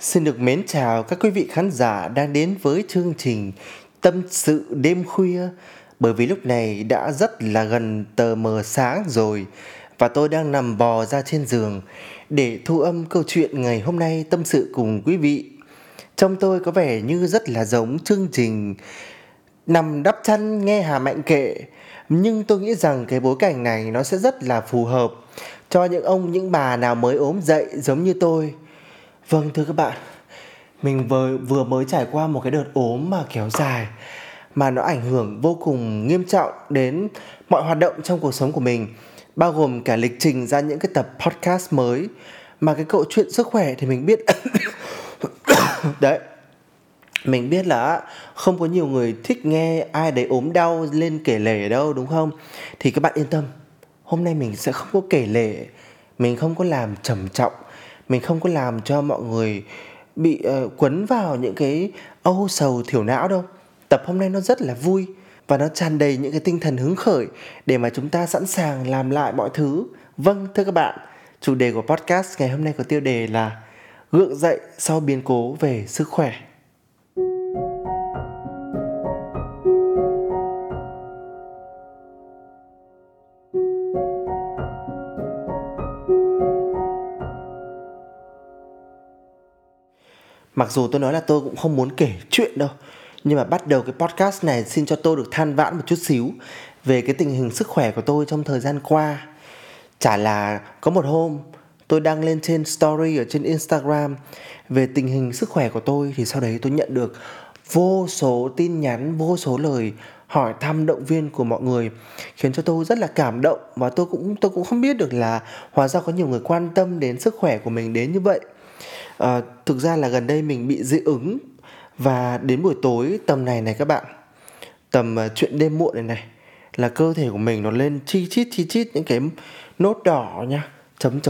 Xin được mến chào các quý vị khán giả đang đến với chương trình Tâm sự đêm khuya. Bởi vì lúc này đã rất là gần tờ mờ sáng rồi và tôi đang nằm bò ra trên giường để thu âm câu chuyện ngày hôm nay tâm sự cùng quý vị. Trông tôi có vẻ như rất là giống chương trình Nằm đắp chăn nghe Hà Mạnh kể, nhưng tôi nghĩ rằng cái bối cảnh này nó sẽ rất là phù hợp cho những ông, những bà nào mới ốm dậy giống như tôi. Vâng, thưa các bạn, mình vừa mới trải qua một cái đợt ốm mà kéo dài, mà nó ảnh hưởng vô cùng nghiêm trọng đến mọi hoạt động trong cuộc sống của mình, bao gồm cả lịch trình ra những cái tập podcast mới. Mà cái câu chuyện sức khỏe thì mình biết đấy, mình biết là không có nhiều người thích nghe ai đấy ốm đau lên kể lể đâu, đúng không? Thì các bạn yên tâm, hôm nay mình sẽ không có kể lể, mình không có làm trầm trọng, mình không có làm cho mọi người bị quấn vào những cái âu sầu thiểu não đâu. Tập hôm nay nó rất là vui và nó tràn đầy những cái tinh thần hứng khởi để mà chúng ta sẵn sàng làm lại mọi thứ. Vâng, thưa các bạn, chủ đề của podcast ngày hôm nay có tiêu đề là Gượng dậy sau biến cố về sức khỏe. Mặc dù tôi nói là tôi cũng không muốn kể chuyện đâu, nhưng mà bắt đầu cái podcast này xin cho tôi được than vãn một chút xíu về cái tình hình sức khỏe của tôi trong thời gian qua. Chả là có một hôm tôi đăng lên trên story ở trên Instagram về tình hình sức khỏe của tôi, thì sau đấy tôi nhận được vô số tin nhắn, vô số lời hỏi thăm động viên của mọi người, khiến cho tôi rất là cảm động. Và tôi cũng không biết được là hóa ra có nhiều người quan tâm đến sức khỏe của mình đến như vậy. Thực ra là gần đây mình bị dị ứng, và đến buổi tối tầm này các bạn, tầm chuyện đêm muộn này là cơ thể của mình nó lên chi chít những cái nốt đỏ nha, chấm,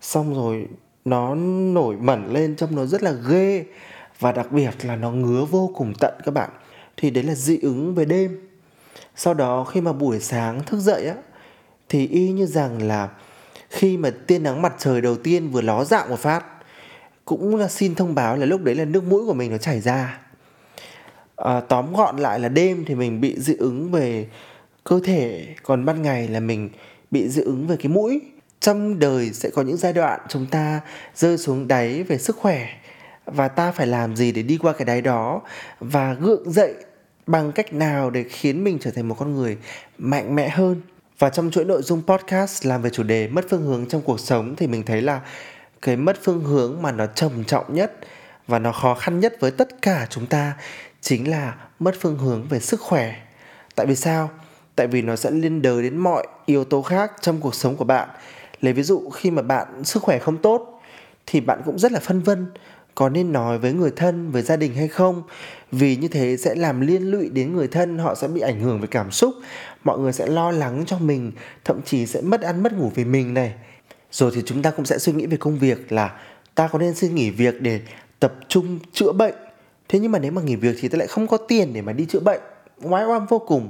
xong rồi nó nổi mẩn lên, trông nó rất là ghê, và đặc biệt là nó ngứa vô cùng tận các bạn. Thì đấy là dị ứng về đêm. Sau đó khi mà buổi sáng thức dậy á, thì y như rằng là khi mà tia nắng mặt trời đầu tiên vừa ló dạng một phát, cũng là xin thông báo là lúc đấy là nước mũi của mình nó chảy ra. Tóm gọn lại là đêm thì mình bị dị ứng về cơ thể, còn ban ngày là mình bị dị ứng về cái mũi. Trong đời sẽ có những giai đoạn chúng ta rơi xuống đáy về sức khỏe, và ta phải làm gì để đi qua cái đáy đó và gượng dậy bằng cách nào để khiến mình trở thành một con người mạnh mẽ hơn. Và trong chuỗi nội dung podcast làm về chủ đề mất phương hướng trong cuộc sống, thì mình thấy là cái mất phương hướng mà nó trầm trọng nhất và nó khó khăn nhất với tất cả chúng ta chính là mất phương hướng về sức khỏe. Tại vì sao? Tại vì nó sẽ liên đới đến mọi yếu tố khác trong cuộc sống của bạn. Lấy ví dụ, khi mà bạn sức khỏe không tốt thì bạn cũng rất là phân vân, có nên nói với người thân, với gia đình hay không, vì như thế sẽ làm liên lụy đến người thân, họ sẽ bị ảnh hưởng về cảm xúc, mọi người sẽ lo lắng cho mình, thậm chí sẽ mất ăn mất ngủ vì mình này. Rồi thì chúng ta cũng sẽ suy nghĩ về công việc, là ta có nên xin nghỉ việc để tập trung chữa bệnh. Thế nhưng mà nếu mà nghỉ việc thì ta lại không có tiền để mà đi chữa bệnh, oái oăm vô cùng.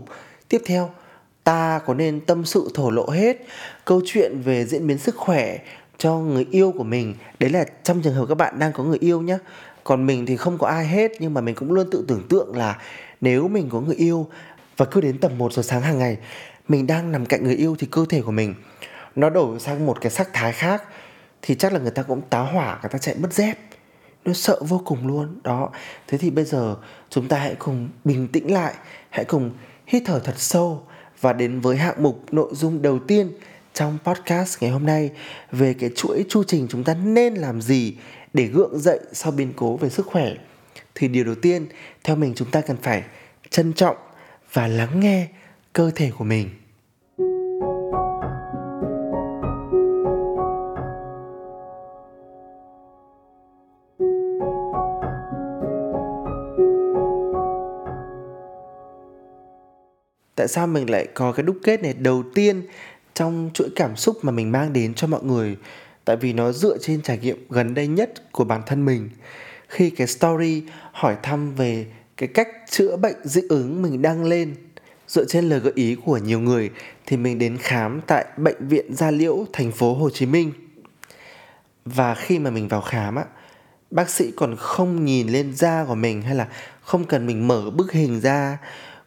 Tiếp theo, ta có nên tâm sự thổ lộ hết câu chuyện về diễn biến sức khỏe cho người yêu của mình. Đấy là trong trường hợp các bạn đang có người yêu nhé. Còn mình thì không có ai hết, nhưng mà mình cũng luôn tự tưởng tượng là nếu mình có người yêu, và cứ đến tầm 1 giờ sáng hàng ngày mình đang nằm cạnh người yêu thì cơ thể của mình nó đổi sang một cái sắc thái khác, thì chắc là người ta cũng tá hỏa, người ta chạy mất dép, nó sợ vô cùng luôn đó. Thế thì bây giờ chúng ta hãy cùng bình tĩnh lại, hãy cùng hít thở thật sâu và đến với hạng mục nội dung đầu tiên trong podcast ngày hôm nay, về cái chuỗi chu trình chúng ta nên làm gì để gượng dậy sau biến cố về sức khỏe. Thì điều đầu tiên theo mình, chúng ta cần phải trân trọng và lắng nghe cơ thể của mình. Tại sao mình lại có cái đúc kết này đầu tiên trong chuỗi cảm xúc mà mình mang đến cho mọi người? Tại vì nó dựa trên trải nghiệm gần đây nhất của bản thân mình. Khi cái story hỏi thăm về cái cách chữa bệnh dị ứng mình đăng lên, dựa trên lời gợi ý của nhiều người, thì mình đến khám tại Bệnh viện Da Liễu, thành phố Hồ Chí Minh. Và khi mà mình vào khám á, bác sĩ còn không nhìn lên da của mình, hay là không cần mình mở bức hình da,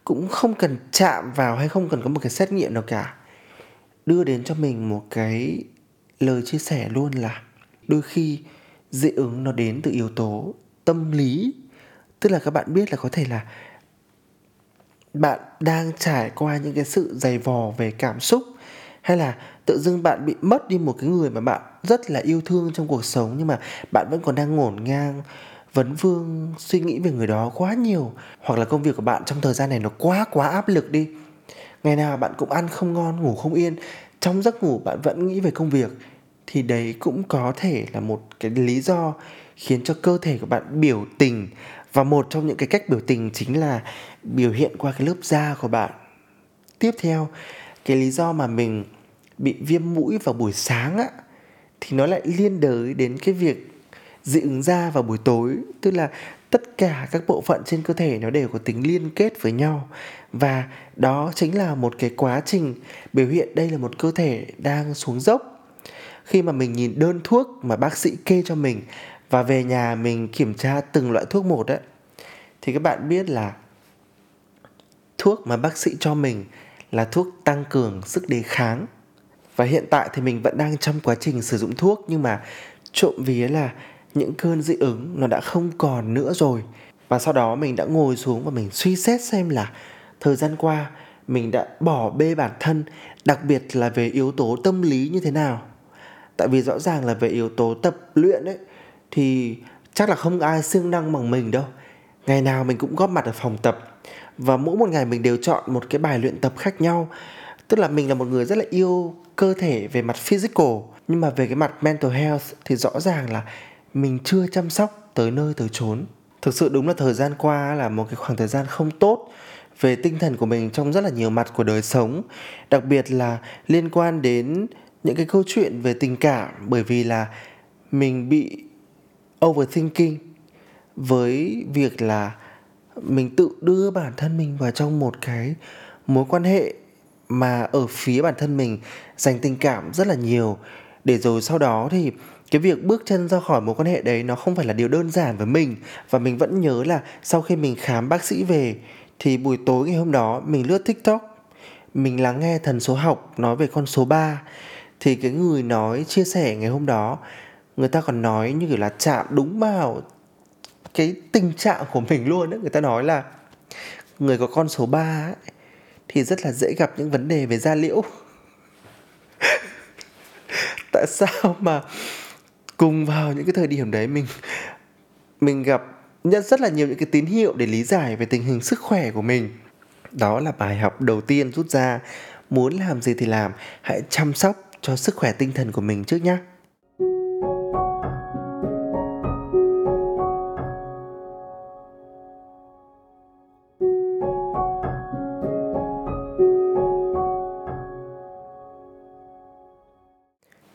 cũng không cần chạm vào hay không cần có một cái xét nghiệm nào cả, đưa đến cho mình một cái lời chia sẻ luôn là đôi khi dị ứng nó đến từ yếu tố tâm lý. Tức là các bạn biết là có thể là bạn đang trải qua những cái sự dày vò về cảm xúc, hay là tự dưng bạn bị mất đi một cái người mà bạn rất là yêu thương trong cuộc sống, nhưng mà bạn vẫn còn đang ngổn ngang vấn vương suy nghĩ về người đó quá nhiều. Hoặc là công việc của bạn trong thời gian này nó quá áp lực đi, ngày nào bạn cũng ăn không ngon, ngủ không yên, trong giấc ngủ bạn vẫn nghĩ về công việc. Thì đấy cũng có thể là một cái lý do khiến cho cơ thể của bạn biểu tình. Và một trong những cái cách biểu tình chính là biểu hiện qua cái lớp da của bạn. Tiếp theo, cái lý do mà mình bị viêm mũi vào buổi sáng á, thì nó lại liên đới đến cái việc dị ứng da vào buổi tối. Tức là tất cả các bộ phận trên cơ thể nó đều có tính liên kết với nhau. Và đó chính là một cái quá trình biểu hiện đây là một cơ thể đang xuống dốc. Khi mà mình nhìn đơn thuốc mà bác sĩ kê cho mình và về nhà mình kiểm tra từng loại thuốc một ấy, thì các bạn biết là thuốc mà bác sĩ cho mình là thuốc tăng cường sức đề kháng. Và hiện tại thì mình vẫn đang trong quá trình sử dụng thuốc, nhưng mà trộm vía là những cơn dị ứng nó đã không còn nữa rồi. Và sau đó mình đã ngồi xuống và mình suy xét xem là thời gian qua mình đã bỏ bê bản thân, đặc biệt là về yếu tố tâm lý như thế nào. Tại vì rõ ràng là về yếu tố tập luyện ấy, thì chắc là không ai siêng năng bằng mình đâu. Ngày nào mình cũng góp mặt ở phòng tập, và mỗi một ngày mình đều chọn một cái bài luyện tập khác nhau. Tức là mình là một người rất là yêu cơ thể về mặt physical, nhưng mà về cái mặt mental health thì rõ ràng là mình chưa chăm sóc tới nơi tới chốn. Thực sự đúng là thời gian qua là một cái khoảng thời gian không tốt về tinh thần của mình trong rất là nhiều mặt của đời sống, đặc biệt là liên quan đến những cái câu chuyện về tình cảm, bởi vì là mình bị overthinking với việc là mình tự đưa bản thân mình vào trong một cái mối quan hệ mà ở phía bản thân mình dành tình cảm rất là nhiều, để rồi sau đó thì cái việc bước chân ra khỏi mối quan hệ đấy nó không phải là điều đơn giản với mình. Và mình vẫn nhớ là sau khi mình khám bác sĩ về thì buổi tối ngày hôm đó mình lướt TikTok, mình lắng nghe thần số học nói về con số 3. Thì cái người nói chia sẻ ngày hôm đó, người ta còn nói như kiểu là chạm đúng vào cái tình trạng của mình luôn ấy. Người ta nói là người có con số 3 ấy, thì rất là dễ gặp những vấn đề về da liễu. Tại sao mà cùng vào những cái thời điểm đấy mình gặp rất là nhiều những cái tín hiệu để lý giải về tình hình sức khỏe của mình. Đó là bài học đầu tiên rút ra. Muốn làm gì thì làm, hãy chăm sóc cho sức khỏe tinh thần của mình trước nhé.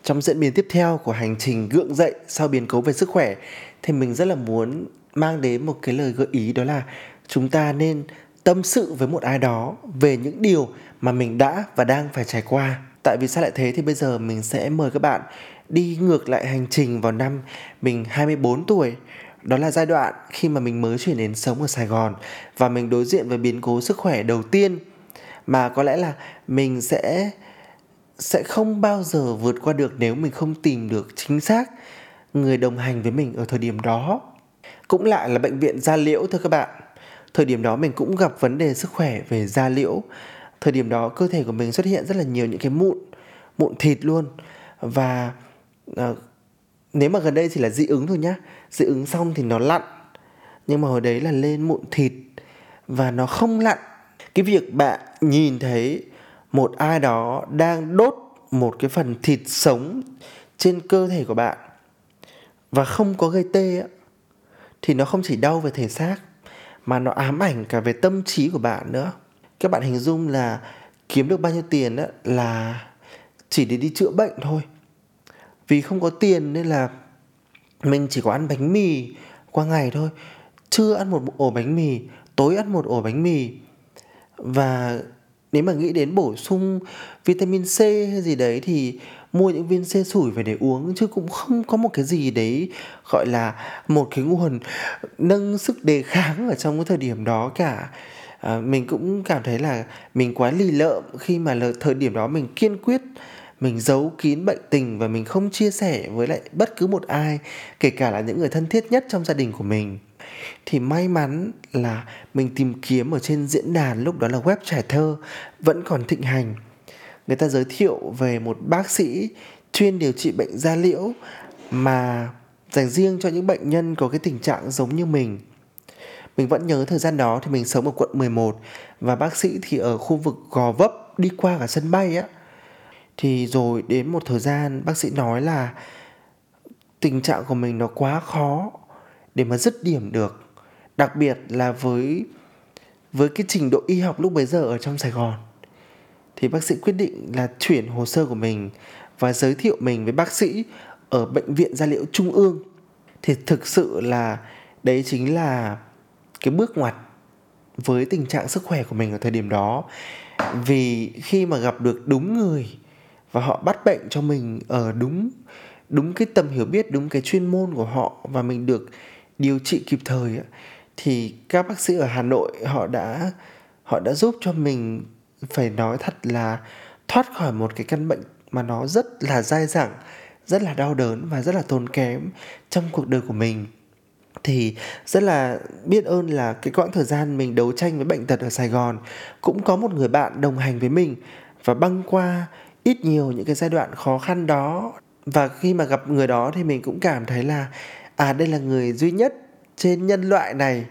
Trong diễn biến tiếp theo của hành trình gượng dậy sau biến cố về sức khỏe, thì mình rất là muốn mang đến một cái lời gợi ý, đó là chúng ta nên tâm sự với một ai đó về những điều mà mình đã và đang phải trải qua. Tại vì sao lại thế thì bây giờ mình sẽ mời các bạn đi ngược lại hành trình vào năm mình 24 tuổi. Đó là giai đoạn khi mà mình mới chuyển đến sống ở Sài Gòn và mình đối diện với biến cố sức khỏe đầu tiên mà có lẽ là mình sẽ không bao giờ vượt qua được nếu mình không tìm được chính xác người đồng hành với mình ở thời điểm đó. Cũng lại là bệnh viện Da Liễu thôi các bạn. Thời điểm đó mình cũng gặp vấn đề sức khỏe về da liễu. Thời điểm đó cơ thể của mình xuất hiện rất là nhiều những cái mụn thịt luôn. Và nếu mà gần đây chỉ là dị ứng thôi nhá, dị ứng xong thì nó lặn, nhưng mà hồi đấy là lên mụn thịt và nó không lặn. Cái việc bạn nhìn thấy một ai đó đang đốt một cái phần thịt sống trên cơ thể của bạn và không có gây tê ấy, thì nó không chỉ đau về thể xác mà nó ám ảnh cả về tâm trí của bạn nữa. Các bạn hình dung là kiếm được bao nhiêu tiền đó là chỉ để đi chữa bệnh thôi. Vì không có tiền nên là mình chỉ có ăn bánh mì qua ngày thôi. Trưa ăn một ổ bánh mì, tối ăn một ổ bánh mì. Và nếu mà nghĩ đến bổ sung vitamin C hay gì đấy thì mua những viên xê sủi về để uống, chứ cũng không có một cái gì đấy gọi là một cái nguồn nâng sức đề kháng ở trong cái thời điểm đó cả. Mình cũng cảm thấy là mình quá lì lợm khi mà thời điểm đó mình kiên quyết, mình giấu kín bệnh tình và mình không chia sẻ với lại bất cứ một ai, kể cả là những người thân thiết nhất trong gia đình của mình. Thì may mắn là mình tìm kiếm ở trên diễn đàn, lúc đó là web Trẻ Thơ vẫn còn thịnh hành. Người ta giới thiệu về một bác sĩ chuyên điều trị bệnh da liễu mà dành riêng cho những bệnh nhân có cái tình trạng giống như mình. Mình vẫn nhớ thời gian đó thì mình sống ở quận 11 và bác sĩ thì ở khu vực Gò Vấp đi qua cả sân bay á. Thì rồi đến một thời gian bác sĩ nói là tình trạng của mình nó quá khó để mà dứt điểm được. Đặc biệt là với cái trình độ y học lúc bấy giờ ở trong Sài Gòn. Thì bác sĩ quyết định là chuyển hồ sơ của mình và giới thiệu mình với bác sĩ ở Bệnh viện Da Liễu Trung ương. Thì thực sự là đấy chính là cái bước ngoặt với tình trạng sức khỏe của mình ở thời điểm đó. Vì khi mà gặp được đúng người và họ bắt bệnh cho mình ở đúng cái tầm hiểu biết, đúng cái chuyên môn của họ và mình được điều trị kịp thời, thì các bác sĩ ở Hà Nội họ đã giúp cho mình, phải nói thật là thoát khỏi một cái căn bệnh mà nó rất là dai dẳng, rất là đau đớn và rất là tốn kém trong cuộc đời của mình. Thì rất là biết ơn là cái quãng thời gian mình đấu tranh với bệnh tật ở Sài Gòn cũng có một người bạn đồng hành với mình và băng qua ít nhiều những cái giai đoạn khó khăn đó. Và khi mà gặp người đó thì mình cũng cảm thấy là đây là người duy nhất trên nhân loại này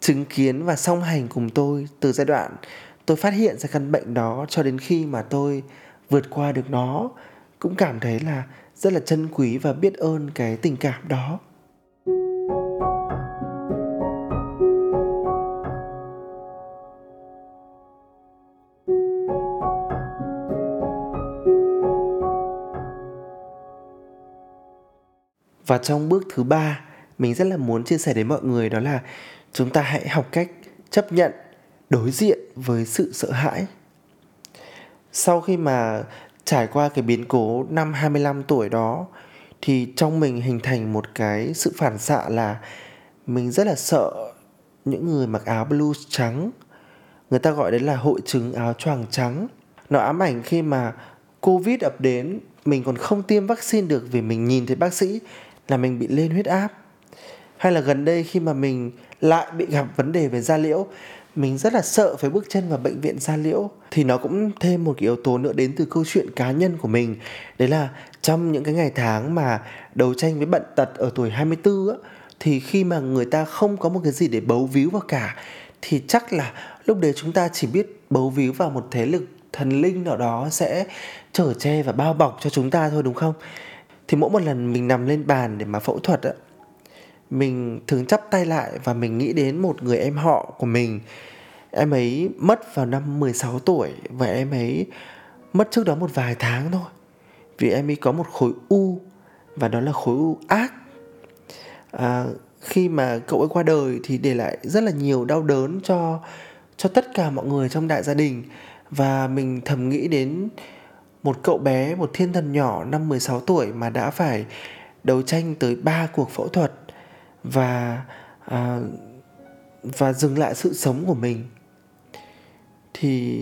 chứng kiến và song hành cùng tôi từ giai đoạn tôi phát hiện ra căn bệnh đó cho đến khi mà tôi vượt qua được nó. Cũng cảm thấy là rất là trân quý và biết ơn cái tình cảm đó. Và trong bước thứ 3, mình rất là muốn chia sẻ đến mọi người, đó là chúng ta hãy học cách chấp nhận, đối diện với sự sợ hãi. Sau khi mà trải qua cái biến cố năm 25 tuổi đó, thì trong mình hình thành một cái sự phản xạ là mình rất là sợ những người mặc áo blue trắng. Người ta gọi đấy là hội chứng áo choàng trắng. Nó ám ảnh khi mà Covid ập đến, mình còn không tiêm vaccine được vì mình nhìn thấy bác sĩ là mình bị lên huyết áp. Hay là gần đây khi mà mình lại bị gặp vấn đề về da liễu, mình rất là sợ phải bước chân vào bệnh viện da liễu. Thì nó cũng thêm một cái yếu tố nữa đến từ câu chuyện cá nhân của mình. Đấy là trong những cái ngày tháng mà đấu tranh với bệnh tật ở tuổi 24 á, thì khi mà người ta không có một cái gì để bấu víu vào cả, thì chắc là lúc đấy chúng ta chỉ biết bấu víu vào một thế lực thần linh nào đó sẽ chở che và bao bọc cho chúng ta thôi, đúng không? Thì mỗi một lần mình nằm lên bàn để mà phẫu thuật á, mình thường chắp tay lại và mình nghĩ đến một người em họ của mình. Em ấy mất vào năm 16 tuổi và em ấy mất trước đó một vài tháng thôi. Vì em ấy có một khối u và đó là khối u ác. Khi mà cậu ấy qua đời thì để lại rất là nhiều đau đớn cho tất cả mọi người trong đại gia đình. Và mình thầm nghĩ đến một cậu bé, một thiên thần nhỏ năm 16 tuổi mà đã phải đấu tranh tới 3 cuộc phẫu thuật và dừng lại sự sống của mình. Thì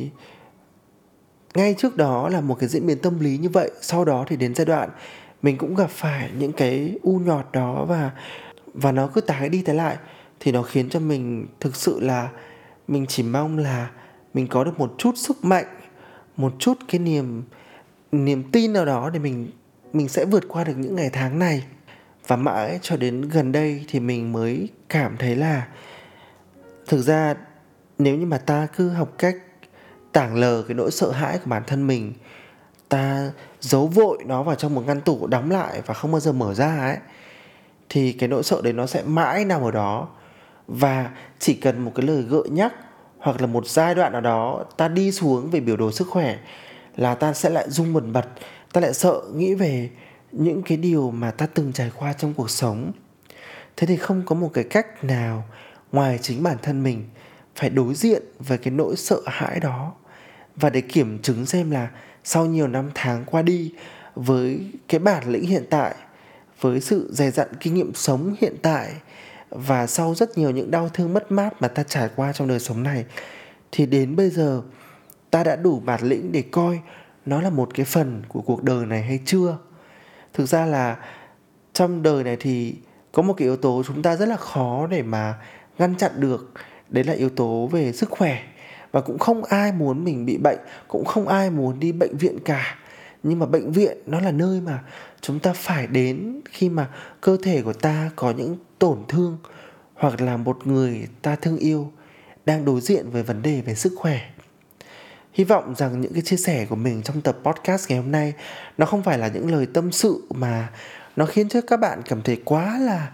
ngay trước đó là một cái diễn biến tâm lý như vậy. Sau đó thì đến giai đoạn mình cũng gặp phải những cái u nhọt đó và nó cứ tái đi tái lại. Thì nó khiến cho mình thực sự là mình chỉ mong là mình có được một chút sức mạnh, một chút cái niềm tin nào đó để mình sẽ vượt qua được những ngày tháng này. Và mãi cho đến gần đây thì mình mới cảm thấy là thực ra nếu như mà ta cứ học cách tảng lờ cái nỗi sợ hãi của bản thân mình, ta giấu vội nó vào trong một ngăn tủ đóng lại và không bao giờ mở ra ấy, thì cái nỗi sợ đấy nó sẽ mãi nằm ở đó. Và chỉ cần một cái lời gợi nhắc hoặc là một giai đoạn nào đó ta đi xuống về biểu đồ sức khỏe là ta sẽ lại rung bần bật, ta lại sợ nghĩ về những cái điều mà ta từng trải qua trong cuộc sống. Thế thì không có một cái cách nào ngoài chính bản thân mình phải đối diện với cái nỗi sợ hãi đó. Và để kiểm chứng xem là sau nhiều năm tháng qua đi, với cái bản lĩnh hiện tại, với sự dày dặn kinh nghiệm sống hiện tại, và sau rất nhiều những đau thương mất mát mà ta trải qua trong đời sống này, thì đến bây giờ ta đã đủ bản lĩnh để coi nó là một cái phần của cuộc đời này hay chưa. Thực ra là trong đời này thì có một cái yếu tố chúng ta rất là khó để mà ngăn chặn được, đấy là yếu tố về sức khỏe. Và cũng không ai muốn mình bị bệnh, cũng không ai muốn đi bệnh viện cả. Nhưng mà bệnh viện nó là nơi mà chúng ta phải đến khi mà cơ thể của ta có những tổn thương, hoặc là một người ta thương yêu đang đối diện với vấn đề về sức khỏe. Hy vọng rằng những cái chia sẻ của mình trong tập podcast ngày hôm nay nó không phải là những lời tâm sự mà nó khiến cho các bạn cảm thấy quá là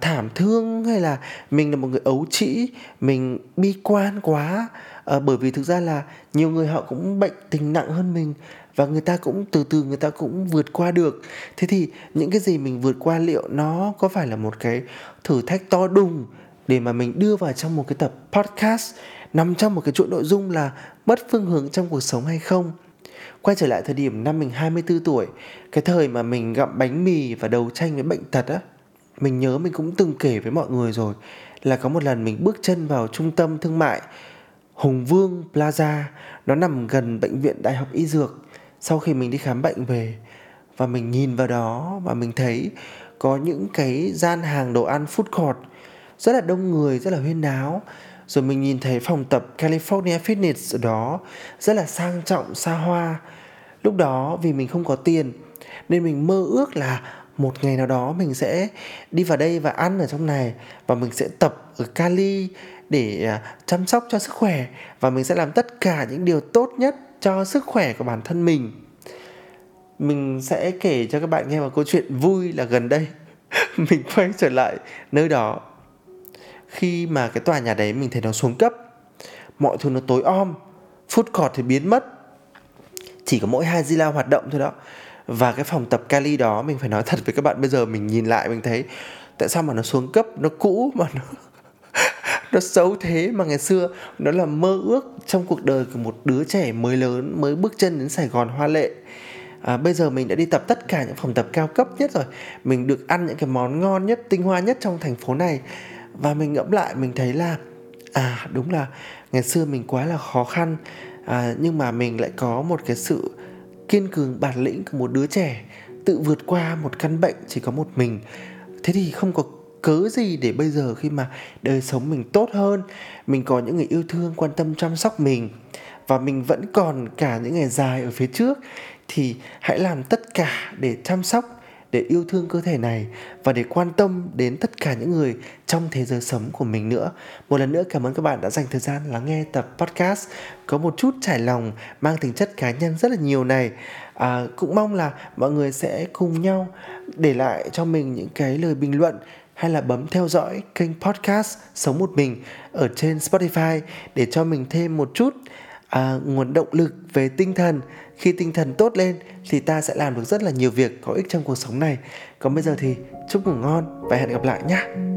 thảm thương, hay là mình là một người ấu trĩ, mình bi quan quá, bởi vì thực ra là nhiều người họ cũng bệnh tình nặng hơn mình, và người ta cũng từ từ vượt qua được. Thế thì những cái gì mình vượt qua liệu nó có phải là một cái thử thách to đùng để mà mình đưa vào trong một cái tập podcast nằm trong một cái chuỗi nội dung là mất phương hướng trong cuộc sống hay không? Quay trở lại thời điểm năm mình 24 tuổi, cái thời mà mình gặm bánh mì và đấu tranh với bệnh tật á, mình nhớ mình cũng từng kể với mọi người rồi, là có một lần mình bước chân vào trung tâm thương mại Hùng Vương Plaza, nó nằm gần bệnh viện Đại học Y Dược, sau khi mình đi khám bệnh về. Và mình nhìn vào đó và mình thấy có những cái gian hàng đồ ăn food court rất là đông người, rất là huyên náo. Rồi mình nhìn thấy phòng tập California Fitness ở đó rất là sang trọng, xa hoa. Lúc đó vì mình không có tiền nên mình mơ ước là một ngày nào đó mình sẽ đi vào đây và ăn ở trong này, và mình sẽ tập ở Cali để chăm sóc cho sức khỏe, và mình sẽ làm tất cả những điều tốt nhất cho sức khỏe của bản thân mình. Mình sẽ kể cho các bạn nghe một câu chuyện vui là gần đây mình quay trở lại nơi đó. Khi mà cái tòa nhà đấy mình thấy nó xuống cấp, mọi thứ nó tối om, food court thì biến mất, chỉ có mỗi hai di lao hoạt động thôi đó. Và cái phòng tập Cali đó, mình phải nói thật với các bạn, bây giờ mình nhìn lại mình thấy tại sao mà nó xuống cấp, nó cũ mà nó xấu thế. Mà ngày xưa nó là mơ ước trong cuộc đời của một đứa trẻ mới lớn, mới bước chân đến Sài Gòn hoa lệ. Bây giờ mình đã đi tập tất cả những phòng tập cao cấp nhất rồi, mình được ăn những cái món ngon nhất, tinh hoa nhất trong thành phố này. Và mình ngẫm lại mình thấy là đúng là ngày xưa mình quá là khó khăn, nhưng mà mình lại có một cái sự kiên cường, bản lĩnh của một đứa trẻ tự vượt qua một căn bệnh chỉ có một mình. Thế thì không có cớ gì để bây giờ khi mà đời sống mình tốt hơn, mình có những người yêu thương quan tâm chăm sóc mình, và mình vẫn còn cả những ngày dài ở phía trước, thì hãy làm tất cả để chăm sóc, để yêu thương cơ thể này, và để quan tâm đến tất cả những người trong thế giới sống của mình nữa. Một lần nữa cảm ơn các bạn đã dành thời gian lắng nghe tập podcast có một chút trải lòng, mang tính chất cá nhân rất là nhiều này. Cũng mong là mọi người sẽ cùng nhau để lại cho mình những cái lời bình luận, hay là bấm theo dõi kênh podcast Sống Một Mình ở trên Spotify để cho mình thêm một chút nguồn động lực về tinh thần. Khi tinh thần tốt lên thì ta sẽ làm được rất là nhiều việc có ích trong cuộc sống này. Còn bây giờ thì chúc ngủ ngon và hẹn gặp lại nhé.